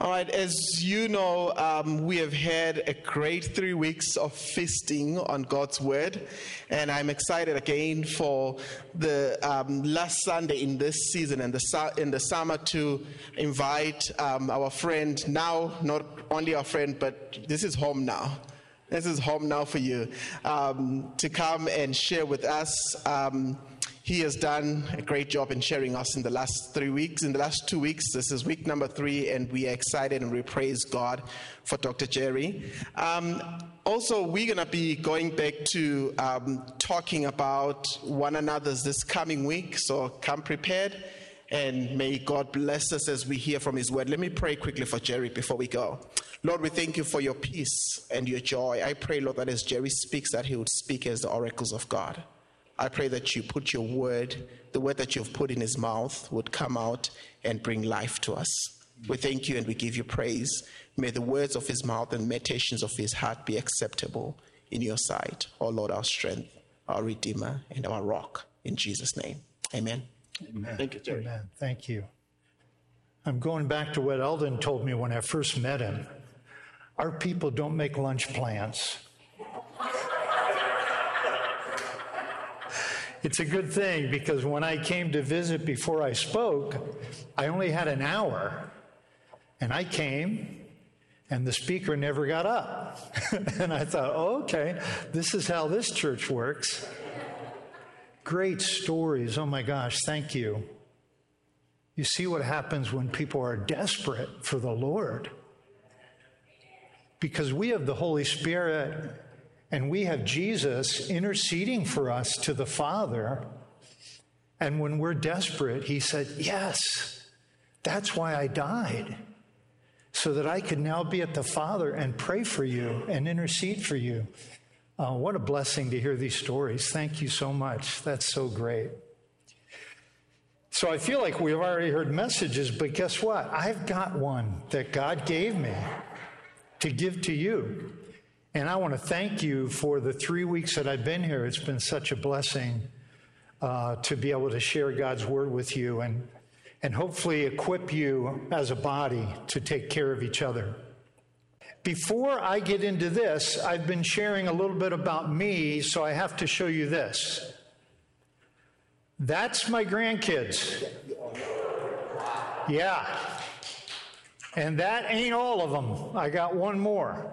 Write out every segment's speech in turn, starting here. All right, as you know, we have had a great 3 weeks of feasting on God's Word, and I'm excited again for the last Sunday in this season and in the summer to invite our friend now, not only our friend, but this is home now. This is home now for you to come and share with us. He has done a great job in sharing us in the last 3 weeks. In the last 2 weeks, this is week number 3, and we are excited and we praise God for Dr. Jerry. Also, we're going to be going back to talking about one another's this coming week, so come prepared, and may God bless us as we hear from His Word. Let me pray quickly for Jerry before we go. Lord, we thank you for your peace and your joy. I pray, Lord, that as Jerry speaks, that he would speak as the oracles of God. I pray that you put your word, the word that you've put in his mouth, would come out and bring life to us. We thank you and we give you praise. May the words of his mouth and meditations of his heart be acceptable in your sight. O Lord, our strength, our Redeemer, and our rock. In Jesus' name, amen. Amen. Thank you, Jerry. Amen. Thank you. I'm going back to what Eldon told me when I first met him. Our people don't make lunch plans. It's a good thing, because when I came to visit before I spoke, I only had an hour, and I came, and the speaker never got up. And I thought, oh, okay, this is how this church works. Great stories. Oh, my gosh, thank you. You see what happens when people are desperate for the Lord. Because we have the Holy Spirit, and we have Jesus interceding for us to the Father. And when we're desperate, he said, yes, that's why I died, so that I could now be at the Father and pray for you and intercede for you. What a blessing to hear these stories. Thank you so much. That's so great. So I feel like we've already heard messages, but guess what? I've got one that God gave me to give to you. And I want to thank you for the 3 weeks that I've been here. It's been such a blessing to be able to share God's word with you and hopefully equip you as a body to take care of each other. Before I get into this, I've been sharing a little bit about me, so I have to show you this. That's my grandkids. Yeah. And that ain't all of them. I got one more.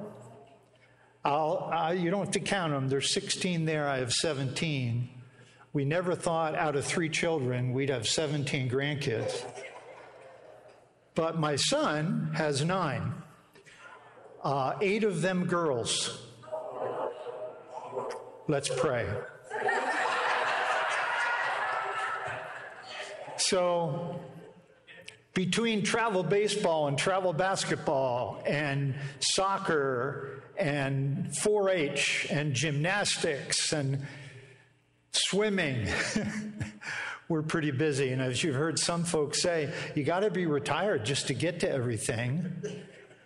You don't have to count them. There's 16 there. I have 17. We never thought out of 3 children we'd have 17 grandkids. But my son has 9. 8 of them girls. Let's pray. So between travel baseball and travel basketball and soccer and 4-H and gymnastics and swimming, we're pretty busy. And as you've heard some folks say, you got to be retired just to get to everything.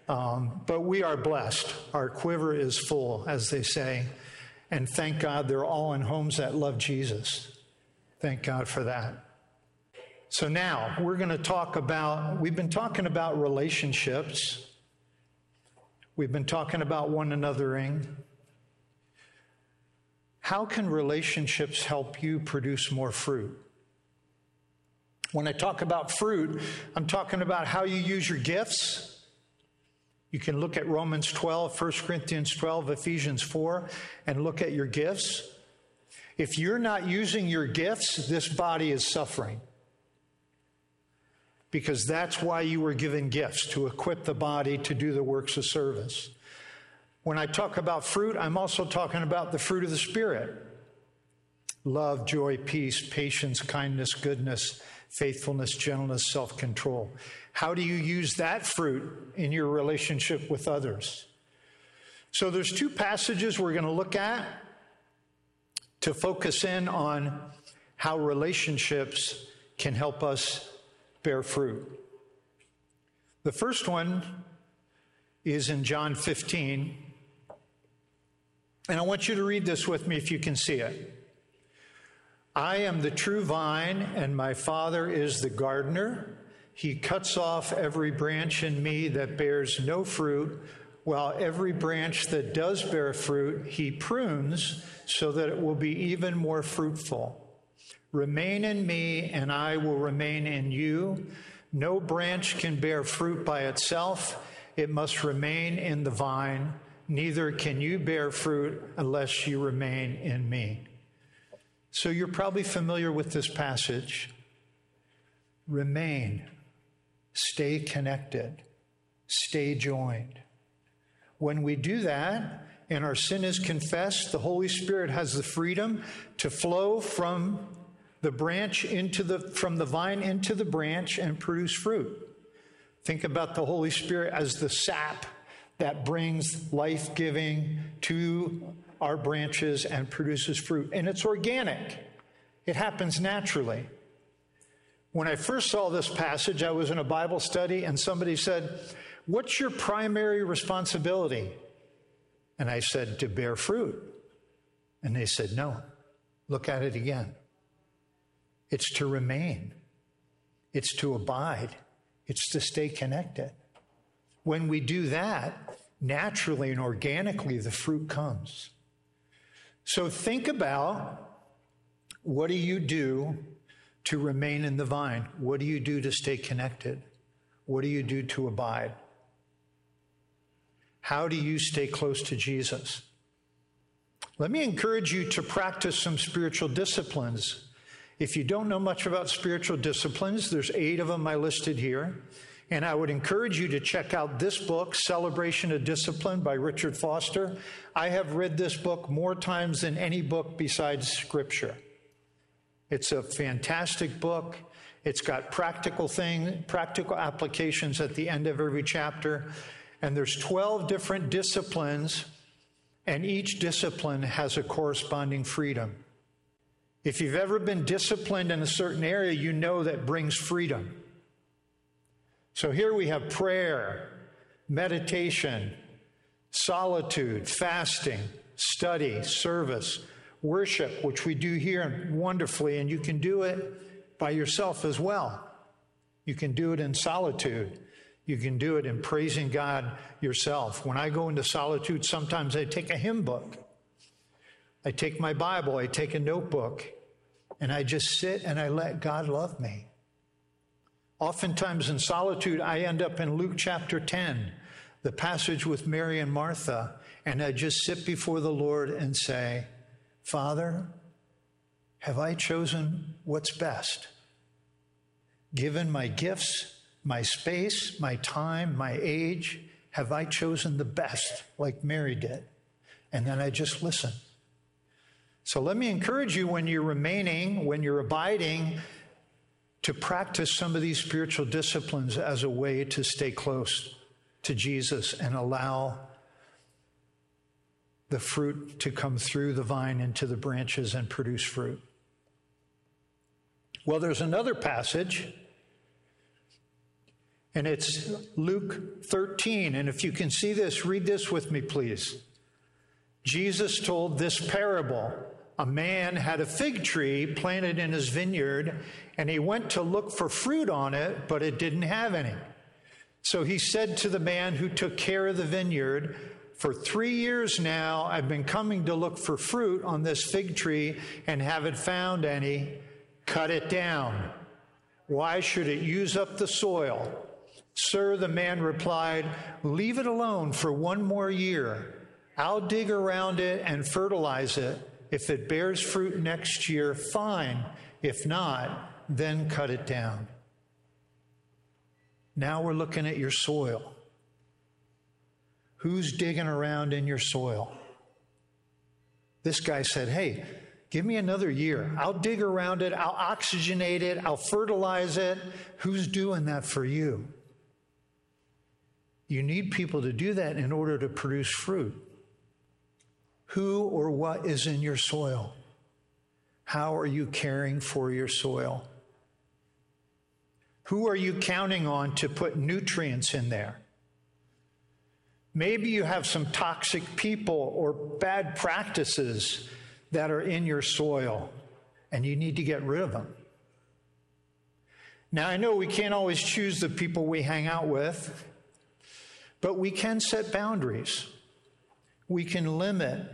But we are blessed. Our quiver is full, as they say. And thank God they're all in homes that love Jesus. Thank God for that. So now we're going to talk about, we've been talking about relationships. We've been talking about one anothering. How can relationships help you produce more fruit? When I talk about fruit, I'm talking about how you use your gifts. You can look at Romans 12, 1 Corinthians 12, Ephesians 4, and look at your gifts. If you're not using your gifts, this body is suffering. Because that's why you were given gifts, to equip the body to do the works of service. When I talk about fruit, I'm also talking about the fruit of the Spirit. Love, joy, peace, patience, kindness, goodness, faithfulness, gentleness, self-control. How do you use that fruit in your relationship with others? So there's 2 passages we're going to look at to focus in on how relationships can help us bear fruit. The first one is in John 15, and I want you to read this with me if you can see it. I am the true vine, and my Father is the gardener. He cuts off every branch in me that bears no fruit, while every branch that does bear fruit, he prunes so that it will be even more fruitful. Remain in me, and I will remain in you. No branch can bear fruit by itself. It must remain in the vine. Neither can you bear fruit unless you remain in me. So you're probably familiar with this passage. Remain. Stay connected. Stay joined. When we do that, and our sin is confessed, the Holy Spirit has the freedom to flow from the branch from the vine into the branch and produce fruit. Think about the Holy Spirit as the sap that brings life-giving to our branches and produces fruit. And it's organic. It happens naturally. When I first saw this passage, I was in a Bible study and somebody said, "What's your primary responsibility?" And I said, "To bear fruit." And they said, "No, look at it again. It's to remain. It's to abide. It's to stay connected." When we do that, naturally and organically, the fruit comes. So think about, what do you do to remain in the vine? What do you do to stay connected? What do you do to abide? How do you stay close to Jesus? Let me encourage you to practice some spiritual disciplines. If you don't know much about spiritual disciplines, there's 8 of them I listed here. And I would encourage you to check out this book, Celebration of Discipline by Richard Foster. I have read this book more times than any book besides Scripture. It's a fantastic book. It's got practical applications at the end of every chapter. And there's 12 different disciplines, and each discipline has a corresponding freedom. If you've ever been disciplined in a certain area, you know that brings freedom. So here we have prayer, meditation, solitude, fasting, study, service, worship, which we do here wonderfully, and you can do it by yourself as well. You can do it in solitude. You can do it in praising God yourself. When I go into solitude, sometimes I take a hymn book. I take my Bible, I take a notebook, and I just sit and I let God love me. Oftentimes in solitude, I end up in Luke chapter 10, the passage with Mary and Martha, and I just sit before the Lord and say, "Father, have I chosen what's best? Given my gifts, my space, my time, my age, have I chosen the best like Mary did?" And then I just listen. So let me encourage you, when you're remaining, when you're abiding, to practice some of these spiritual disciplines as a way to stay close to Jesus and allow the fruit to come through the vine into the branches and produce fruit. Well, there's another passage, and it's Luke 13. And if you can see this, read this with me, please. Jesus told this parable. A man had a fig tree planted in his vineyard, and he went to look for fruit on it, but it didn't have any. So he said to the man who took care of the vineyard, "For 3 years now, I've been coming to look for fruit on this fig tree and haven't found any. Cut it down. Why should it use up the soil?" "Sir," the man replied, "leave it alone for 1 more year. I'll dig around it and fertilize it. If it bears fruit next year, fine. If not, then cut it down." Now we're looking at your soil. Who's digging around in your soil? This guy said, "Hey, give me another year. I'll dig around it. I'll oxygenate it. I'll fertilize it." Who's doing that for you? You need people to do that in order to produce fruit. Who or what is in your soil? How are you caring for your soil? Who are you counting on to put nutrients in there? Maybe you have some toxic people or bad practices that are in your soil, and you need to get rid of them. Now, I know we can't always choose the people we hang out with, but we can set boundaries. We can limit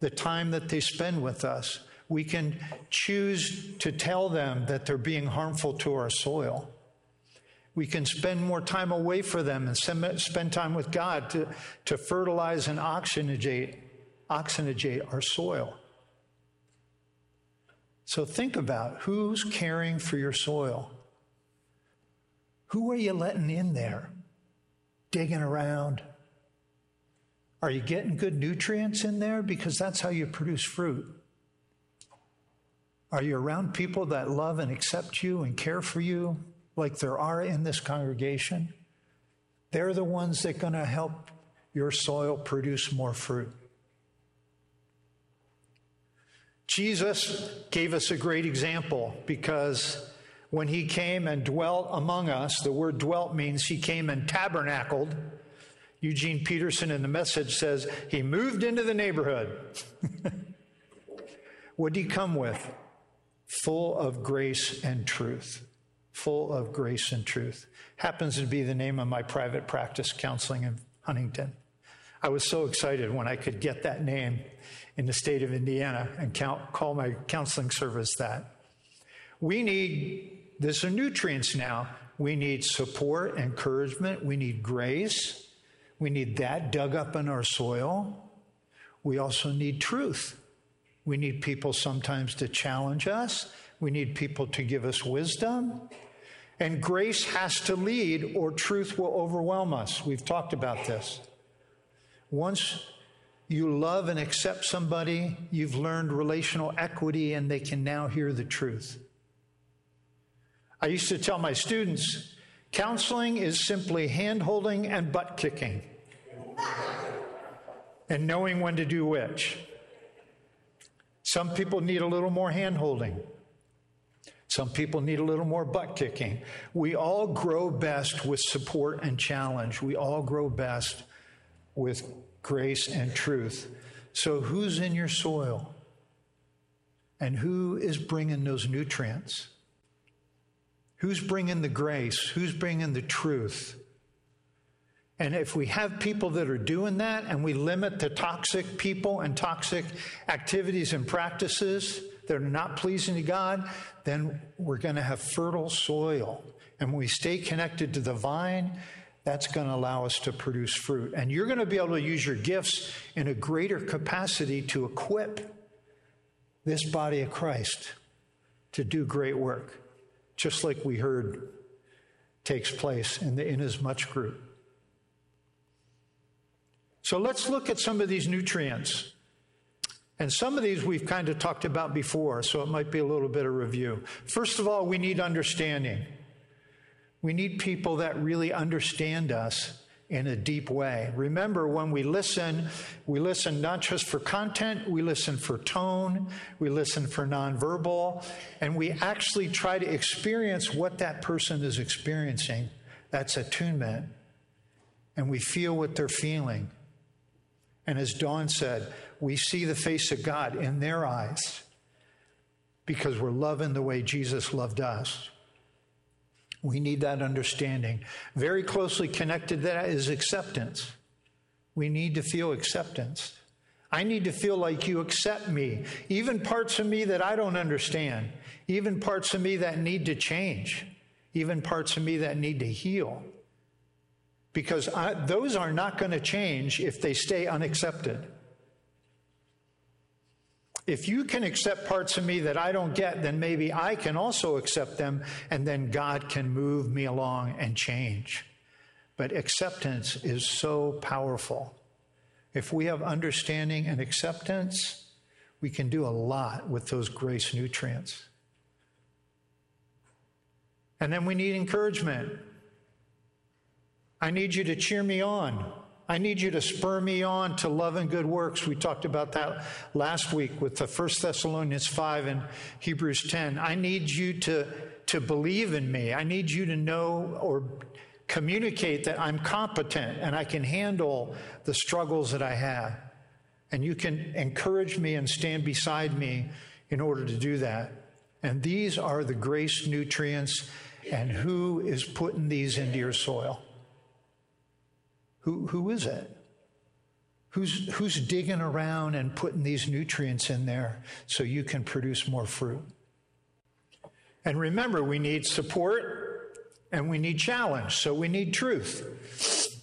the time that they spend with us. We can choose to tell them that they're being harmful to our soil. We can spend more time away for them and spend time with God to fertilize and oxygenate our soil. So think about who's caring for your soil. Who are you letting in there? Digging around? Are you getting good nutrients in there? Because that's how you produce fruit. Are you around people that love and accept you and care for you like there are in this congregation? They're the ones that are going to help your soil produce more fruit. Jesus gave us a great example because when he came and dwelt among us, the word dwelt means he came and tabernacled. Eugene Peterson in the Message says he moved into the neighborhood. What did he come with? Full of grace and truth. Full of grace and truth. Happens to be the name of my private practice counseling in Huntington. I was so excited when I could get that name in the state of Indiana and call my counseling service that. We need, there's some nutrients now. We need support, encouragement. We need grace. We need that dug up in our soil. We also need truth. We need people sometimes to challenge us. We need people to give us wisdom. And grace has to lead or truth will overwhelm us. We've talked about this. Once you love and accept somebody, you've learned relational equity and they can now hear the truth. I used to tell my students, counseling is simply hand-holding and butt-kicking and knowing when to do which. Some people need a little more hand-holding. Some people need a little more butt-kicking. We all grow best with support and challenge. We all grow best with grace and truth. So who's in your soil? And who is bringing those nutrients? Who's bringing the grace? Who's bringing the truth? And if we have people that are doing that and we limit the toxic people and toxic activities and practices that are not pleasing to God, then we're going to have fertile soil. And when we stay connected to the vine, that's going to allow us to produce fruit. And you're going to be able to use your gifts in a greater capacity to equip this body of Christ to do great work, just like we heard takes place in the Inasmuch group. So let's look at some of these nutrients. And some of these we've kind of talked about before, so it might be a little bit of review. First of all, we need understanding. We need people that really understand us in a deep way. Remember, when we listen not just for content, we listen for tone, we listen for nonverbal, and we actually try to experience what that person is experiencing. That's attunement. And we feel what they're feeling. And as Dawn said, we see the face of God in their eyes because we're loving the way Jesus loved us. We need that understanding. Very closely connected to that is acceptance. We need to feel acceptance. I need to feel like you accept me, even parts of me that I don't understand, even parts of me that need to change, even parts of me that need to heal. Because those are not going to change if they stay unaccepted. If you can accept parts of me that I don't get, then maybe I can also accept them, and then God can move me along and change. But acceptance is so powerful. If we have understanding and acceptance, we can do a lot with those grace nutrients. And then we need encouragement. I need you to cheer me on. I need you to spur me on to love and good works. We talked about that last week with the 1 Thessalonians 5 and Hebrews 10. I need you to believe in me. I need you to know or communicate that I'm competent and I can handle the struggles that I have. And you can encourage me and stand beside me in order to do that. And these are the grace nutrients And who is putting these into your soil? Who is it? Who's digging around and putting these nutrients in there so you can produce more fruit? And remember, we need support and we need challenge, so we need truth.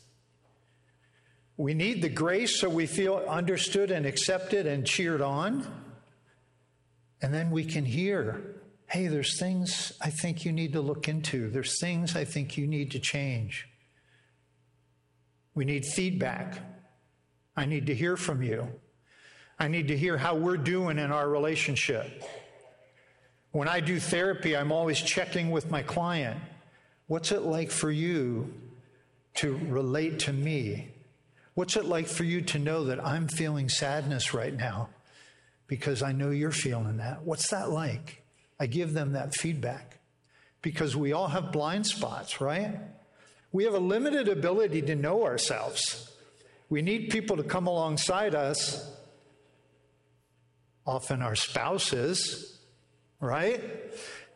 We need the grace so we feel understood and accepted and cheered on. And then we can hear, hey, there's things I think you need to look into. There's things I think you need to change. We need feedback. I need to hear from you. I need to hear how we're doing in our relationship. When I do therapy, I'm always checking with my client. What's it like for you to relate to me? What's it like for you to know that I'm feeling sadness right now because I know you're feeling that? What's that like? I give them that feedback because we all have blind spots, right? We have a limited ability to know ourselves. We need people to come alongside us, often our spouses, right?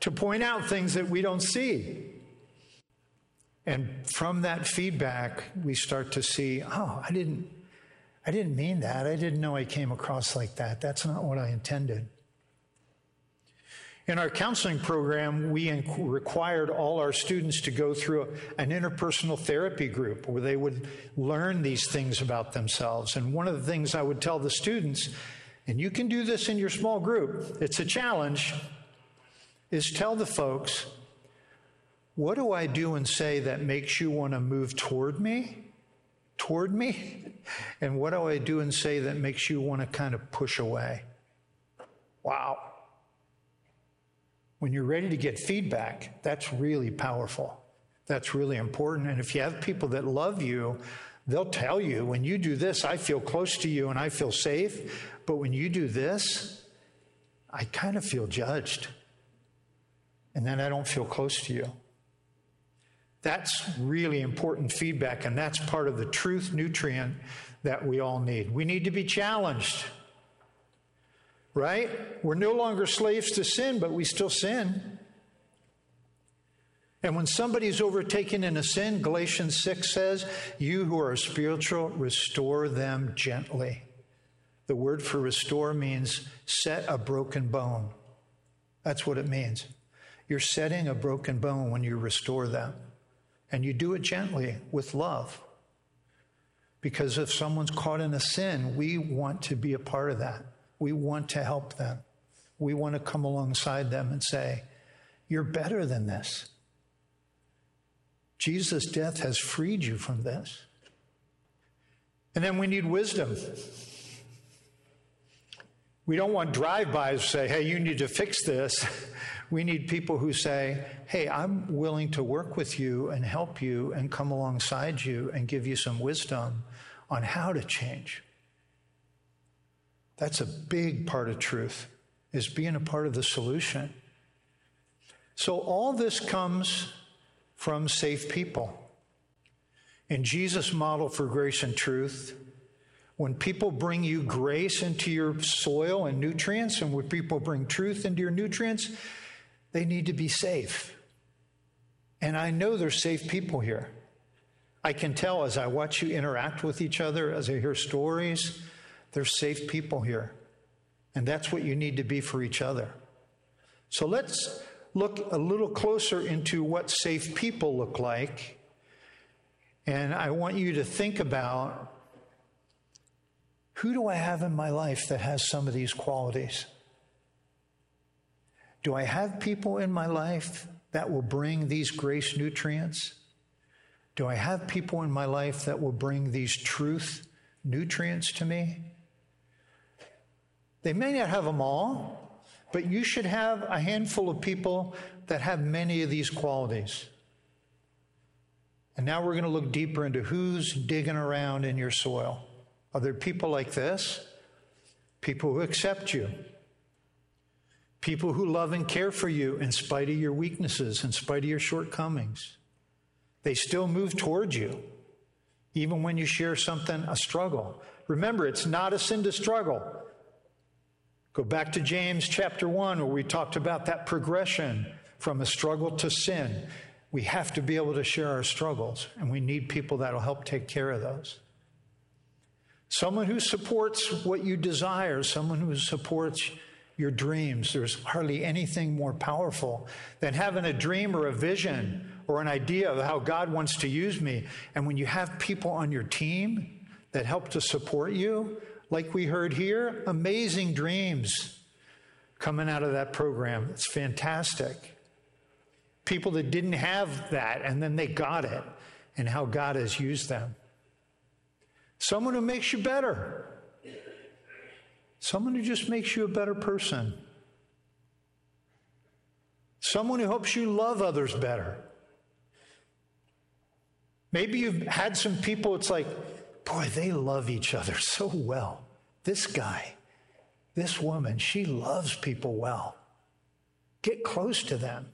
To point out things that we don't see. And from that feedback, we start to see, oh, I didn't mean that. I didn't know I came across like that. That's not what I intended. In our counseling program, we required all our students to go through an interpersonal therapy group where they would learn these things about themselves. And one of the things I would tell the students, and you can do this in your small group, it's a challenge, is tell the folks, what do I do and say that makes you want to move toward me? And what do I do and say that makes you want to kind of push away? Wow. When you're ready to get feedback, that's really powerful. That's really important. And if you have people that love you, they'll tell you, when you do this, I feel close to you and I feel safe. But when you do this, I kind of feel judged. And then I don't feel close to you. That's really important feedback. And that's part of the truth nutrient that we all need. We need to be challenged. Right? We're no longer slaves to sin, but we still sin. And when somebody's overtaken in a sin, Galatians 6 says, you who are spiritual, restore them gently. The word for restore means set a broken bone. That's what it means. You're setting a broken bone when you restore them. And you do it gently with love. Because if someone's caught in a sin, we want to be a part of that. We want to help them. We want to come alongside them and say, you're better than this. Jesus' death has freed you from this. And then we need wisdom. We don't want drive-bys to say, hey, you need to fix this. We need people who say, hey, I'm willing to work with you and help you and come alongside you and give you some wisdom on how to change. That's a big part of truth, is being a part of the solution. So all this comes from safe people. In Jesus' model for grace and truth, when people bring you grace into your soil and nutrients, and when people bring truth into your nutrients, they need to be safe. And I know there's safe people here. I can tell as I watch you interact with each other, as I hear stories, there's safe people here. And that's what you need to be for each other. So let's look a little closer into what safe people look like. And I want you to think about, who do I have in my life that has some of these qualities? Do I have people in my life that will bring these grace nutrients? Do I have people in my life that will bring these truth nutrients to me? They may not have them all, but you should have a handful of people that have many of these qualities. And now we're going to look deeper into who's digging around in your soil. Are there people like this? People who accept you. People who love and care for you in spite of your weaknesses, in spite of your shortcomings. They still move toward you, even when you share something, a struggle. Remember, it's not a sin to struggle. Go back to James chapter 1, where we talked about that progression from a struggle to sin. We have to be able to share our struggles, and we need people that will help take care of those. Someone who supports what you desire, someone who supports your dreams. There's hardly anything more powerful than having a dream or a vision or an idea of how God wants to use me. And when you have people on your team that help to support you, like we heard here, amazing dreams coming out of that program. It's fantastic. People that didn't have that, and then they got it, and how God has used them. Someone who makes you better. Someone who just makes you a better person. Someone who helps you love others better. Maybe you've had some people, it's like, boy, they love each other so well. This guy, this woman, she loves people well. Get close to them.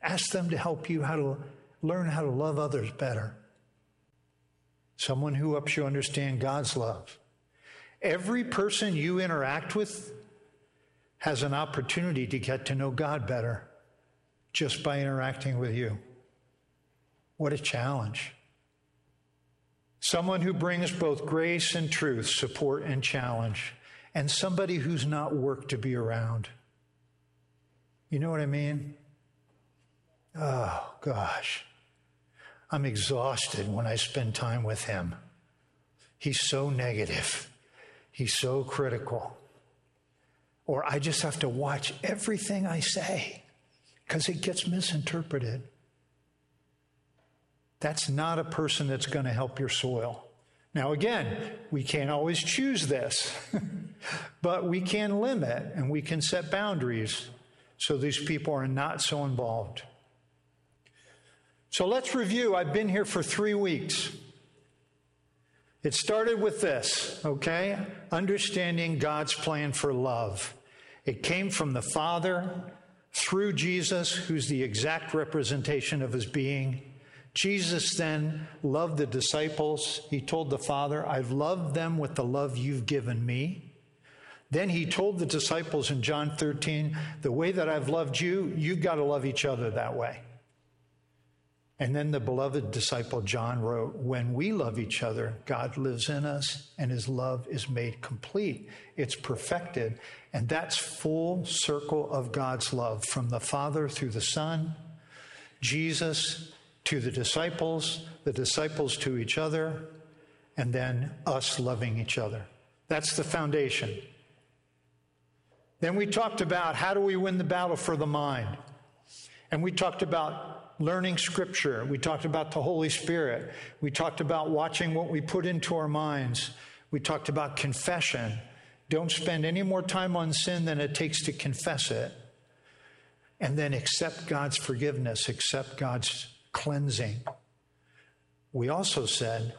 Ask them to help you how to learn how to love others better. Someone who helps you understand God's love. Every person you interact with has an opportunity to get to know God better just by interacting with you. What a challenge. Someone who brings both grace and truth, support and challenge, and somebody who's not work to be around. You know what I mean? Oh, gosh. I'm exhausted when I spend time with him. He's so negative. He's so critical. Or I just have to watch everything I say because it gets misinterpreted. That's not a person that's going to help your soil. Now, again, we can't always choose this, but we can limit and we can set boundaries so these people are not so involved. So let's review. I've been here for 3 weeks. It started with this, okay? Understanding God's plan for love. It came from the Father through Jesus, who's the exact representation of his being. Jesus then loved the disciples. He told the Father, I've loved them with the love you've given me. Then he told the disciples in John 13, the way that I've loved you, you've got to love each other that way. And then the beloved disciple John wrote, when we love each other, God lives in us and his love is made complete. It's perfected. And that's full circle of God's love from the Father through the Son, Jesus to the disciples to each other, and then us loving each other. That's the foundation. Then we talked about how do we win the battle for the mind? And we talked about learning Scripture. We talked about the Holy Spirit. We talked about watching what we put into our minds. We talked about confession. Don't spend any more time on sin than it takes to confess it. And then accept God's forgiveness, accept God's cleansing. We also said,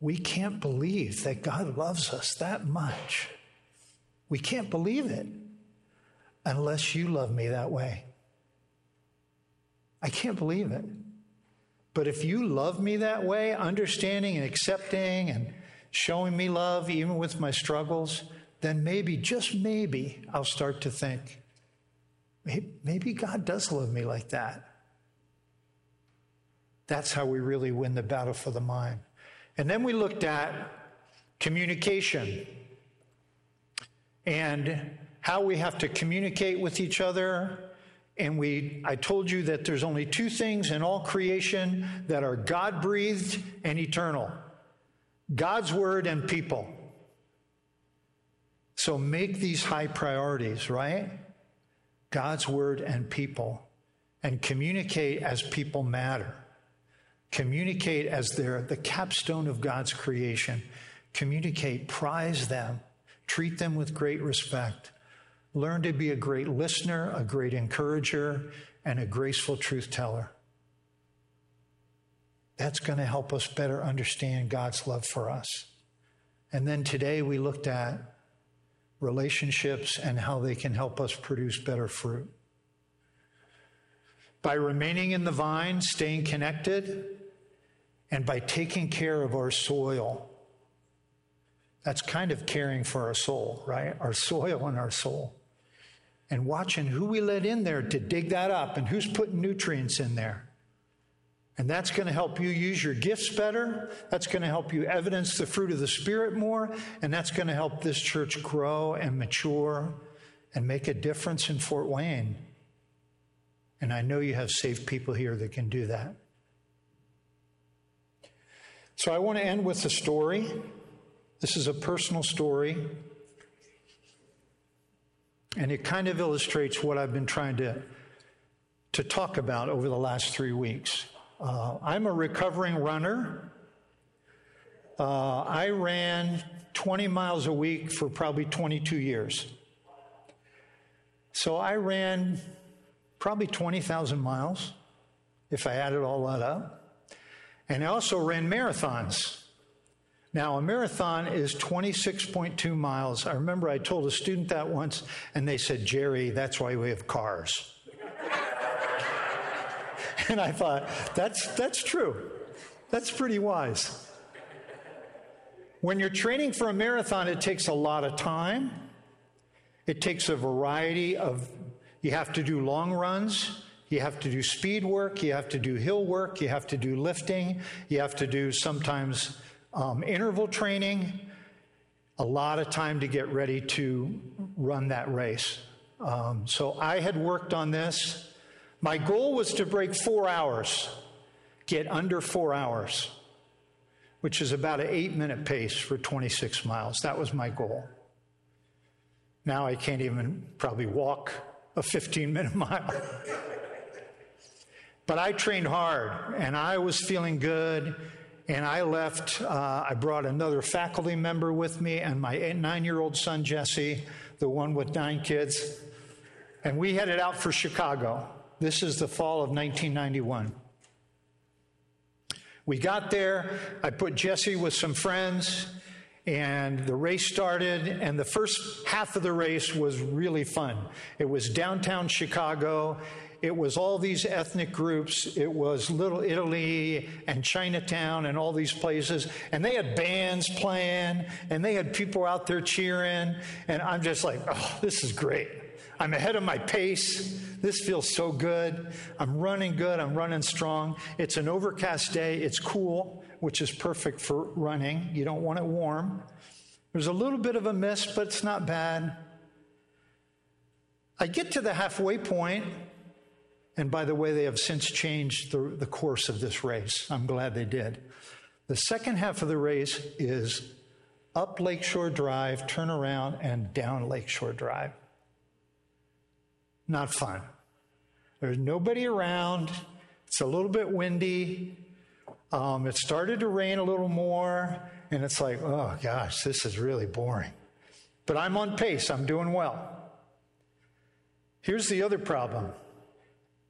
we can't believe that God loves us that much. We can't believe it unless you love me that way. I can't believe it. But if you love me that way, understanding and accepting and showing me love, even with my struggles, then maybe, just maybe, I'll start to think, maybe God does love me like that. That's how we really win the battle for the mind. And then we looked at communication and how we have to communicate with each other. And I told you that there's only two things in all creation that are God-breathed and eternal. God's word and people. So make these high priorities, right? God's word and people. And communicate as people matter. Communicate as they're the capstone of God's creation. Communicate, prize them, treat them with great respect. Learn to be a great listener, a great encourager, and a graceful truth teller. That's going to help us better understand God's love for us. And then today we looked at relationships and how they can help us produce better fruit. By remaining in the vine, staying connected, and by taking care of our soil. That's kind of caring for our soul, right? Our soil and our soul. and watching who we let in there to dig that up and who's putting nutrients in there. And that's going to help you use your gifts better. That's going to help you evidence the fruit of the Spirit more. And that's going to help this church grow and mature and make a difference in Fort Wayne. And I know you have saved people here that can do that. So I want to end with a story. This is a personal story. And it kind of illustrates what I've been trying to talk about over the last 3 weeks. I'm a recovering runner. I ran 20 miles a week for probably 22 years. So I ran probably 20,000 miles, if I added all that up. And I also ran marathons. Now, a marathon is 26.2 miles. I remember I told a student that once, and they said, "Jerry, that's why we have cars." And I thought, that's true. That's pretty wise. When you're training for a marathon, it takes a lot of time. It takes a variety of, you have to do long runs, you have to do speed work, you have to do hill work, you have to do lifting, you have to do sometimes interval training. A lot of time to get ready to run that race. So I had worked on this. My goal was to break 4 hours, get under 4 hours, which is about an 8-minute pace for 26 miles. That was my goal. Now I can't even probably walk a 15-minute mile. But I trained hard, and I was feeling good, and I left. I brought another faculty member with me and my 9-year-old son, Jesse, the one with 9 kids, and we headed out for Chicago. This is the fall of 1991. We got there, I put Jesse with some friends, and the race started, and the first half of the race was really fun. It was downtown Chicago, it was all these ethnic groups, it was Little Italy and Chinatown and all these places, and they had bands playing, and they had people out there cheering, and I'm just like, oh, this is great. I'm ahead of my pace. This feels so good. I'm running good. I'm running strong. It's an overcast day. It's cool, which is perfect for running. You don't want it warm. There's a little bit of a mist, but it's not bad. I get to the halfway point, and by the way, they have since changed the course of this race. I'm glad they did. The second half of the race is up Lakeshore Drive, turn around, and down Lakeshore Drive. Not fun. There's nobody around. It's a little bit windy. It started to rain a little more, and it's like, oh gosh, this is really boring. But I'm on pace. I'm doing well. Here's the other problem.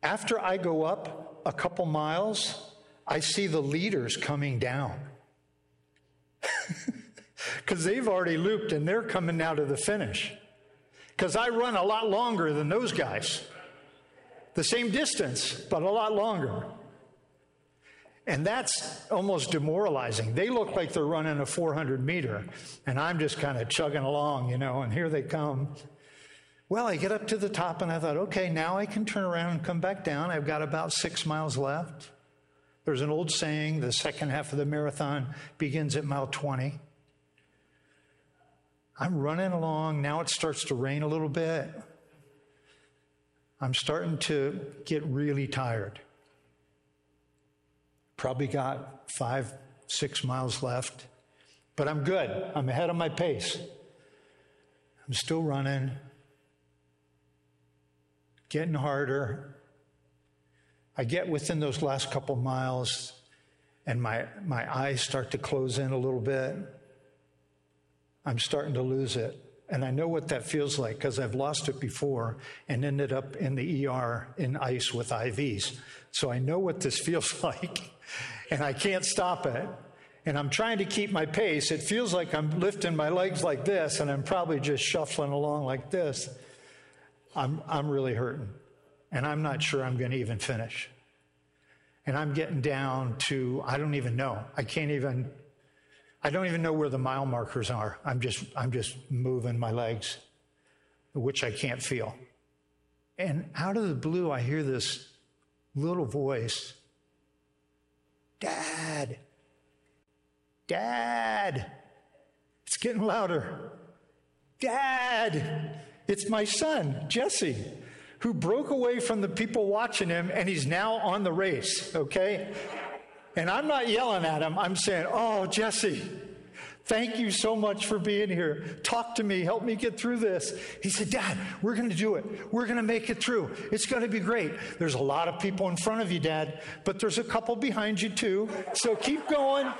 After I go up a couple miles, I see the leaders coming down because they've already looped, and they're coming now to the finish. Because I run a lot longer than those guys. The same distance, but a lot longer. And that's almost demoralizing. They look like they're running a 400 meter, and I'm just kind of chugging along, you know, and here they come. Well, I get up to the top, and I thought, okay, now I can turn around and come back down. I've got about 6 miles left. There's an old saying, the second half of the marathon begins at mile 20. I'm running along. Now it starts to rain a little bit. I'm starting to get really tired. Probably got 5-6 miles left, but I'm good. I'm ahead of my pace. I'm still running, getting harder. I get within those last couple miles, and my eyes start to close in a little bit. I'm starting to lose it. And I know what that feels like because I've lost it before and ended up in the ER in ice with IVs. So I know what this feels like, and I can't stop it. And I'm trying to keep my pace. It feels like I'm lifting my legs like this, and I'm probably just shuffling along like this. I'm really hurting, and I'm not sure I'm going to even finish. And I'm getting down to, I don't even know. I don't even know where the mile markers are. I'm just moving my legs, which I can't feel. And out of the blue, I hear this little voice, Dad, Dad, it's getting louder. Dad, it's my son, Jesse, who broke away from the people watching him, and he's now on the race, okay? And I'm not yelling at him. I'm saying, oh, Jesse, thank you so much for being here. Talk to me. Help me get through this. He said, Dad, we're going to do it. We're going to make it through. It's going to be great. There's a lot of people in front of you, Dad, but there's a couple behind you too. So keep going.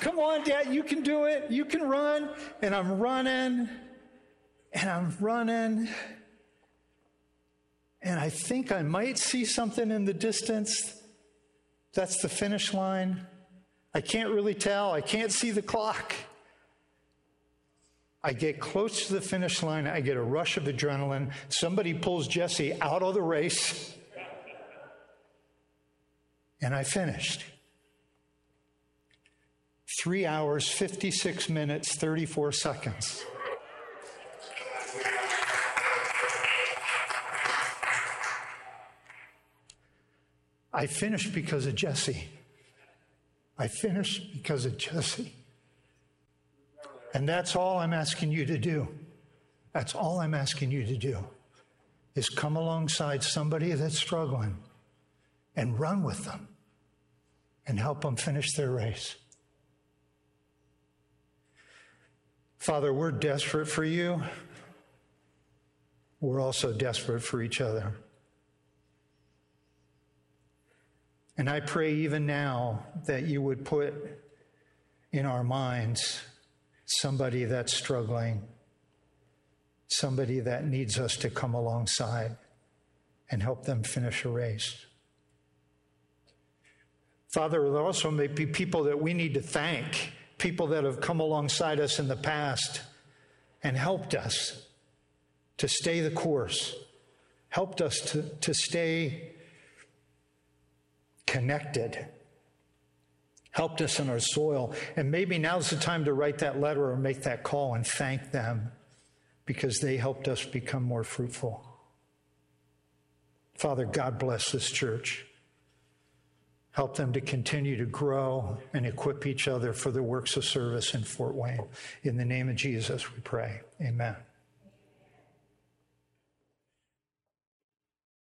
Come on, Dad. You can do it. You can run. And I'm running. And I'm running. And I think I might see something in the distance. That's the finish line. I can't really tell. I can't see the clock. I get close to the finish line. I get a rush of adrenaline. Somebody pulls Jesse out of the race. And I finished. 3 hours, 56 minutes, 34 seconds. I finished because of Jesse. I finished because of Jesse. And that's all I'm asking you to do. That's all I'm asking you to do is come alongside somebody that's struggling and run with them and help them finish their race. Father, we're desperate for you. We're also desperate for each other. And I pray even now that you would put in our minds somebody that's struggling, somebody that needs us to come alongside and help them finish a race. Father, there also may be people that we need to thank, people that have come alongside us in the past and helped us to stay the course, helped us to stay connected, helped us in our soil. And maybe now's the time to write that letter or make that call and thank them because they helped us become more fruitful. Father, God bless this church. Help them to continue to grow and equip each other for the works of service in Fort Wayne. In the name of Jesus, we pray. Amen.